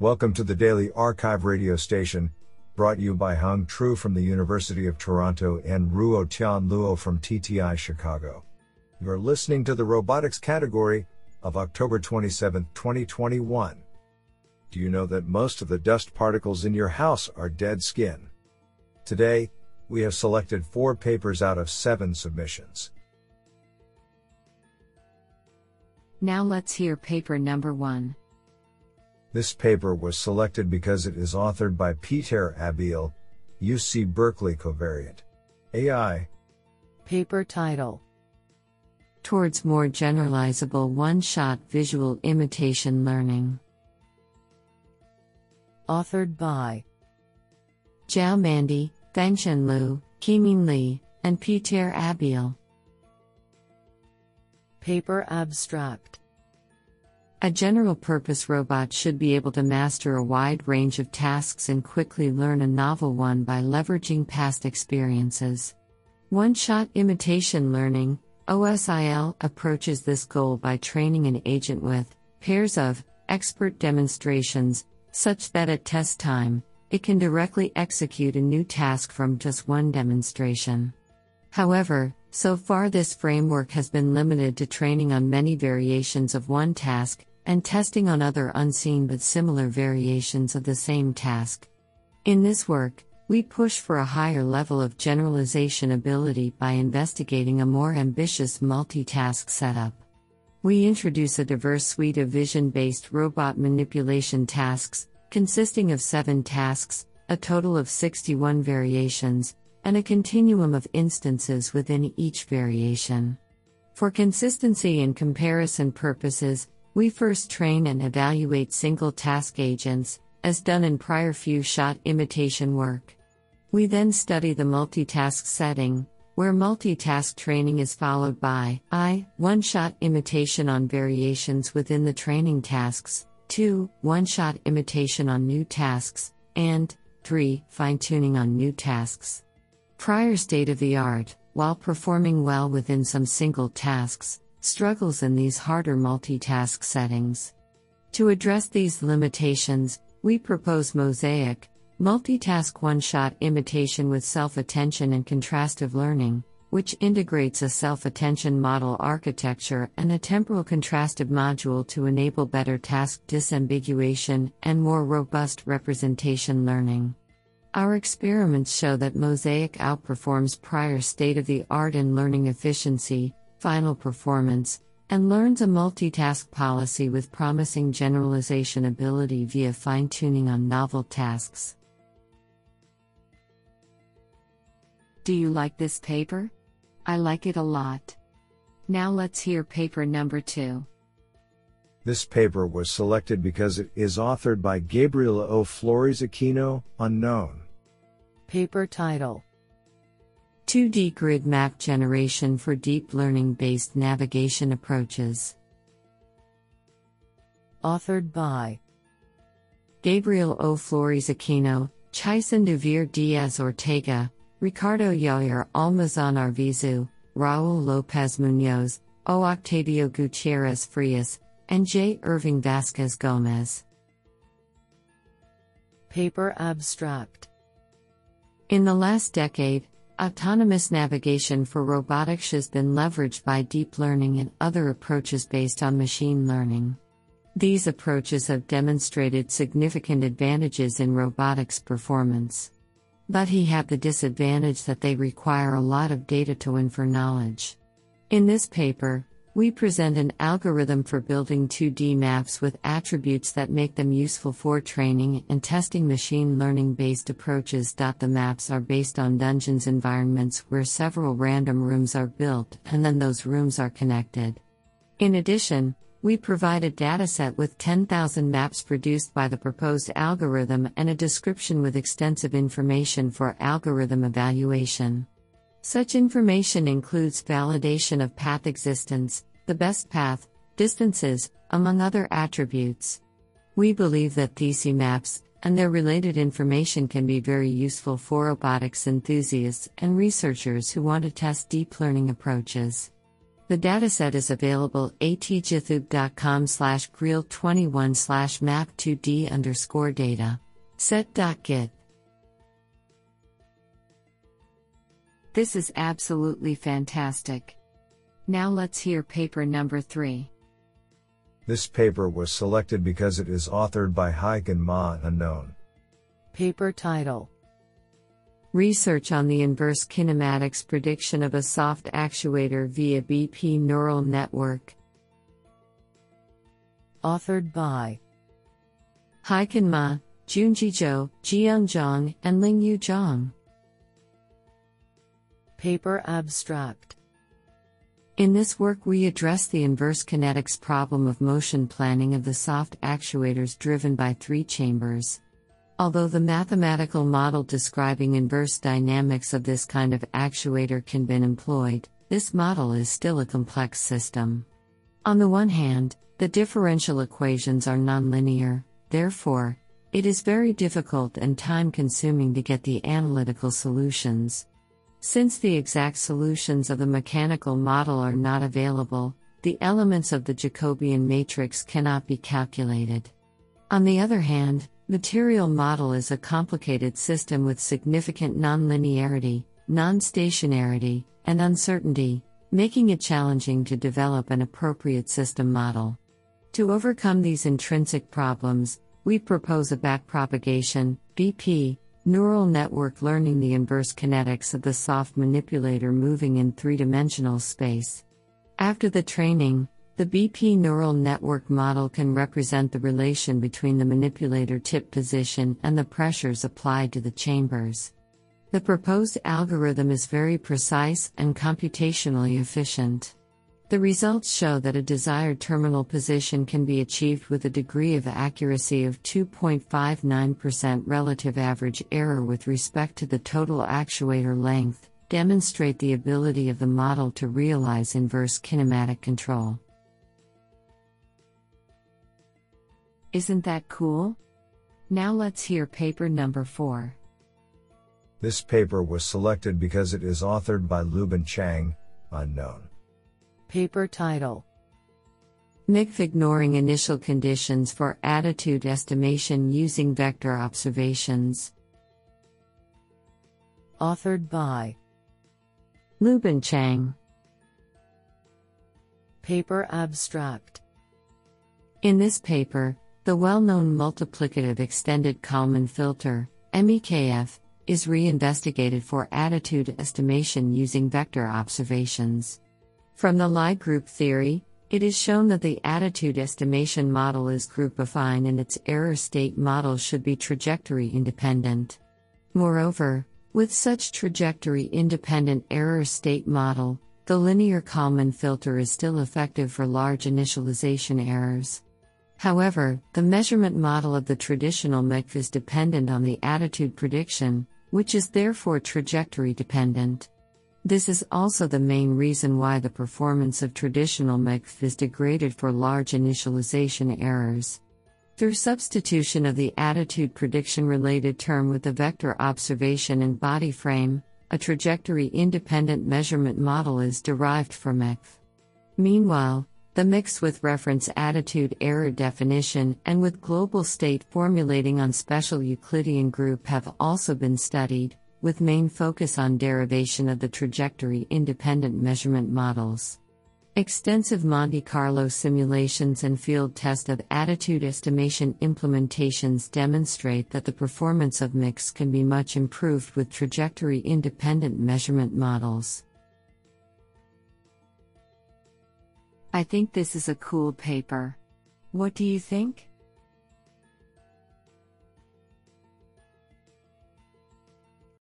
Welcome to the Daily Archive radio station, brought you by Hung Tru from the University of Toronto and Ruo Tian Luo from TTI Chicago. You're listening to the robotics category of October 27, 2021. Do you know that most of the dust particles in your house are dead skin? Today, we have selected 4 papers out of 7 submissions. Now let's hear paper number 1. This paper was selected because it is authored by Peter Abbeel, UC Berkeley Covariant AI. Paper title: Towards More Generalizable One-Shot Visual Imitation Learning. Authored by Zhao Mandy, Tianchen Liu, Kimin Lee, and Peter Abbeel. Paper abstract: A general-purpose robot should be able to master a wide range of tasks and quickly learn a novel one by leveraging past experiences. One-shot imitation learning (OSIL) approaches this goal by training an agent with pairs of expert demonstrations, such that at test time, it can directly execute a new task from just one demonstration. However, so far this framework has been limited to training on many variations of one task, and testing on other unseen but similar variations of the same task. In this work, we push for a higher level of generalization ability by investigating a more ambitious multitask setup. We introduce a diverse suite of vision-based robot manipulation tasks, consisting of 7 tasks, a total of 61 variations, and a continuum of instances within each variation. For consistency and comparison purposes, we first train and evaluate single task agents, as done in prior few-shot imitation work. We then study the multitask setting, where multitask training is followed by (i) one-shot imitation on variations within the training tasks, (2) one-shot imitation on new tasks, and (3) fine-tuning on new tasks. Prior state-of-the-art, while performing well within some single tasks, struggles in these harder multitask settings. To address these limitations, we propose Mosaic, multitask one-shot imitation with self-attention and contrastive learning, which integrates a self-attention model architecture and a temporal contrastive module to enable better task disambiguation and more robust representation learning. Our experiments show that Mosaic outperforms prior state-of-the-art in learning efficiency, final performance, and learns a multitask policy with promising generalization ability via fine-tuning on novel tasks. Do you like this paper? I like it a lot. Now let's hear paper number 2. This paper was selected because it is authored by Gabriela O. Flores Aquino, unknown. Paper title: 2D Grid Map Generation for Deep Learning-Based Navigation Approaches. Authored by Gabriela O. Flores Aquino, Chison de Vere Diaz Ortega, Ricardo Yair Almazán Arvizu, Raúl López Munoz, O. Octavio Gutierrez Frias, and J. Irving Vasquez Gomez. Paper abstract: In the last decade, autonomous navigation for robotics has been leveraged by deep learning and other approaches based on machine learning. These approaches have demonstrated significant advantages in robotics performance. But they have the disadvantage that they require a lot of data to infer knowledge. In this paper, we present an algorithm for building 2D maps with attributes that make them useful for training and testing machine learning-based approaches. The maps are based on dungeons environments where several random rooms are built and then those rooms are connected. In addition, we provide a dataset with 10,000 maps produced by the proposed algorithm and a description with extensive information for algorithm evaluation. Such information includes validation of path existence, the best path, distances, among other attributes. We believe that these maps and their related information can be very useful for robotics enthusiasts and researchers who want to test deep learning approaches. The dataset is available atjithub.com/greel21/map2d_data-set.git. This is absolutely fantastic. Now let's hear paper number 3. This paper was selected because it is authored by Haikin Ma, unknown. Paper title: Research on the Inverse Kinematics Prediction of a Soft Actuator via BP Neural Network. Authored by Haikin Ma, Junji Zhou, Jiang Zhang, and Ling Yu Zhang. Paper abstract: In this work we address the inverse kinetics problem of motion planning of the soft actuators driven by three chambers. Although the mathematical model describing inverse dynamics of this kind of actuator can be employed, this model is still a complex system. On the one hand, the differential equations are nonlinear, therefore, it is very difficult and time-consuming to get the analytical solutions. Since the exact solutions of the mechanical model are not available, the elements of the Jacobian matrix cannot be calculated. On the other hand, material model is a complicated system with significant nonlinearity, non-stationarity, and uncertainty, making it challenging to develop an appropriate system model. To overcome these intrinsic problems, we propose a backpropagation, BP, neural network learning the inverse kinetics of the soft manipulator moving in three-dimensional space. After the training, the BP neural network model can represent the relation between the manipulator tip position and the pressures applied to the chambers. The proposed algorithm is very precise and computationally efficient. The results show that a desired terminal position can be achieved with a degree of accuracy of 2.59% relative average error with respect to the total actuator length, demonstrate the ability of the model to realize inverse kinematic control. Isn't that cool? Now let's hear paper number 4. This paper was selected because it is authored by Lubin Chang, unknown. Paper title: MIKF Ignoring Initial Conditions for Attitude Estimation Using Vector Observations. Authored by Lubin Chang. Paper abstract: In this paper, the well-known multiplicative extended Kalman filter, MEKF, is reinvestigated for attitude estimation using vector observations. From the Lie group theory, it is shown that the attitude estimation model is group affine and its error state model should be trajectory independent. Moreover, with such trajectory independent error state model, the linear Kalman filter is still effective for large initialization errors. However, the measurement model of the traditional MEKF is dependent on the attitude prediction, which is therefore trajectory dependent. This is also the main reason why the performance of traditional MEKF is degraded for large initialization errors. Through substitution of the attitude prediction related term with the vector observation and body frame, a trajectory independent measurement model is derived for MEKF. Meanwhile, the mix with reference attitude error definition and with global state formulating on special Euclidean group have also been studied, with main focus on derivation of the trajectory-independent measurement models. Extensive Monte Carlo simulations and field test of attitude estimation implementations demonstrate that the performance of MEKFs can be much improved with trajectory-independent measurement models. I think this is a cool paper. What do you think?